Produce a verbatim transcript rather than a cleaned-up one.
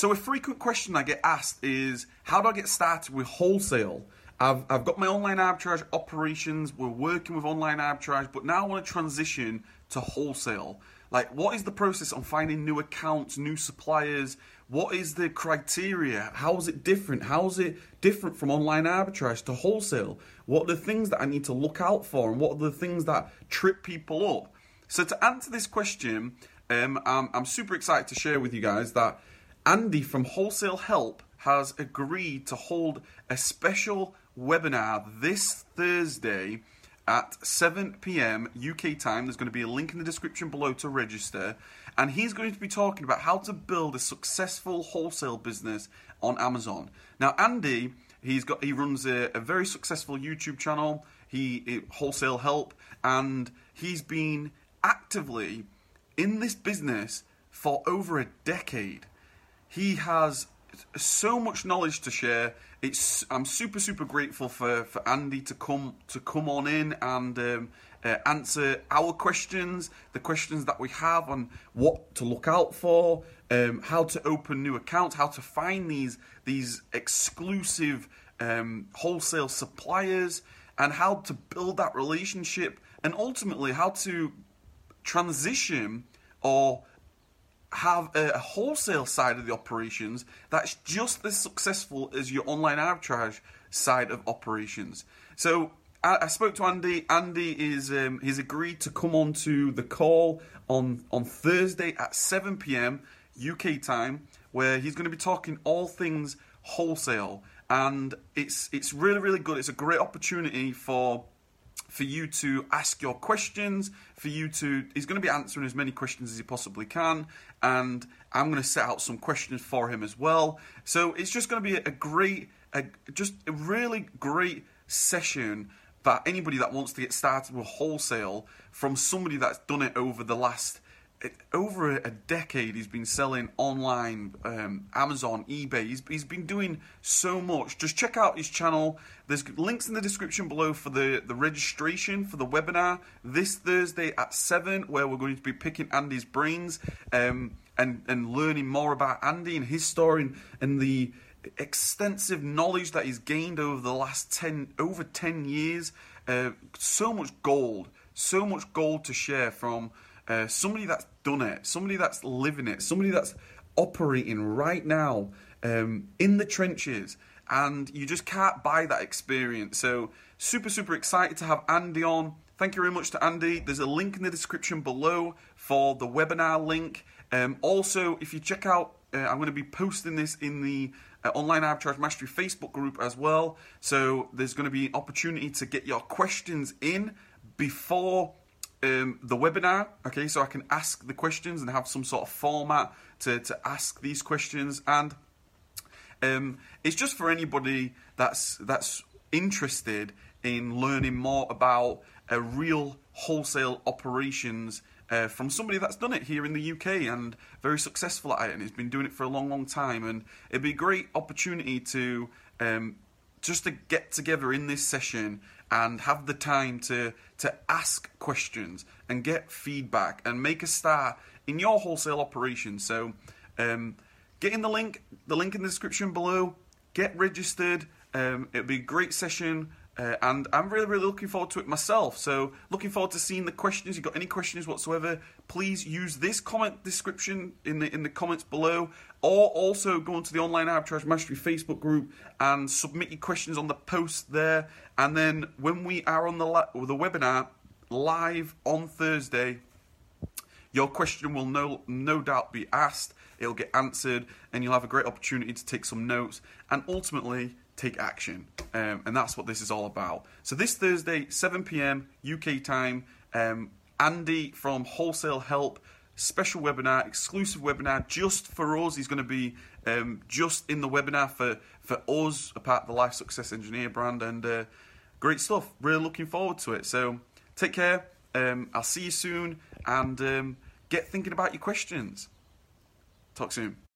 So a frequent question I get asked is, how do I get started with wholesale? I've, I've got my online arbitrage operations, we're working with online arbitrage, but now I want to transition to wholesale. Like, what is the process on finding new accounts, new suppliers? What is the criteria? How is it different? How is it different from online arbitrage to wholesale? What are the things that I need to look out for, and what are the things that trip people up? So to answer this question, um, I'm, I'm super excited to share with you guys that Andy from Wholesale Help has agreed to hold a special webinar this Thursday at seven p m U K time. There's going to be a link in the description below to register. And he's going to be talking about how to build a successful wholesale business on Amazon. Now, Andy, he's got he runs a, a very successful YouTube channel, he, he Wholesale Help, and he's been actively in this business for over a decade. He has so much knowledge to share. It's I'm super super grateful for for Andy to come to come on in and um, uh, answer our questions, the questions that we have on what to look out for, um, how to open new accounts, how to find these these exclusive um, wholesale suppliers, and how to build that relationship, and ultimately how to transition or have a wholesale side of the operations that's just as successful as your online arbitrage side of operations. So I, I spoke to Andy. Andy is um, he's agreed to come on to the call on, on Thursday at seven p m U K time, where he's going to be talking all things wholesale. And it's it's really, really good. It's a great opportunity for for you to ask your questions, for you to, he's going to be answering as many questions as he possibly can, and I'm going to set out some questions for him as well. So it's just going to be a great, a, just a really great session that anybody that wants to get started with wholesale, from somebody that's done it over the last, over a decade. He's been selling online, um, Amazon, eBay. He's, he's been doing so much. Just check out his channel. There's links in the description below for the, the registration for the webinar this Thursday at seven, where we're going to be picking Andy's brains um, and, and learning more about Andy and his story and, and the extensive knowledge that he's gained over the last ten, over ten years. Uh, so much gold, so much gold to share from Uh, somebody that's done it, somebody that's living it, somebody that's operating right now um, in the trenches, and you just can't buy that experience. So super, super excited to have Andy on. Thank you very much to Andy. There's a link in the description below for the webinar link. Um, also, if you check out, uh, I'm going to be posting this in the uh, Online Arbitrage Mastery Facebook group as well. So there's going to be an opportunity to get your questions in before Um, the webinar, okay, so I can ask the questions and have some sort of format to, to ask these questions. And um, it's just for anybody that's that's interested in learning more about a real wholesale operations uh, from somebody that's done it here in the U K and very successful at it, and has been doing it for a long, long time. And it'd be a great opportunity to um, just to get together in this session and have the time to to ask questions and get feedback and make a start in your wholesale operation. So um, get in the link, the link in the description below, get registered. Um, it'll be a great session uh, and I'm really, really looking forward to it myself. So looking forward to seeing the questions. If you've got any questions whatsoever, please use this comment description in the, in the comments below, or also go onto the Online Arbitrage Mastery Facebook group and submit your questions on the post there. And then when we are on the la- the webinar live on Thursday, your question will no, no doubt be asked, it'll get answered, and you'll have a great opportunity to take some notes and ultimately take action. Um, and that's what this is all about. So this Thursday, seven p m U K time, um, Andy from Wholesale Help, special webinar, exclusive webinar just for us. He's going to be um, just in the webinar for, for us, a part of the Life Success Engineer brand, and uh, great stuff. Really looking forward to it. So take care. Um, I'll see you soon, and um, get thinking about your questions. Talk soon.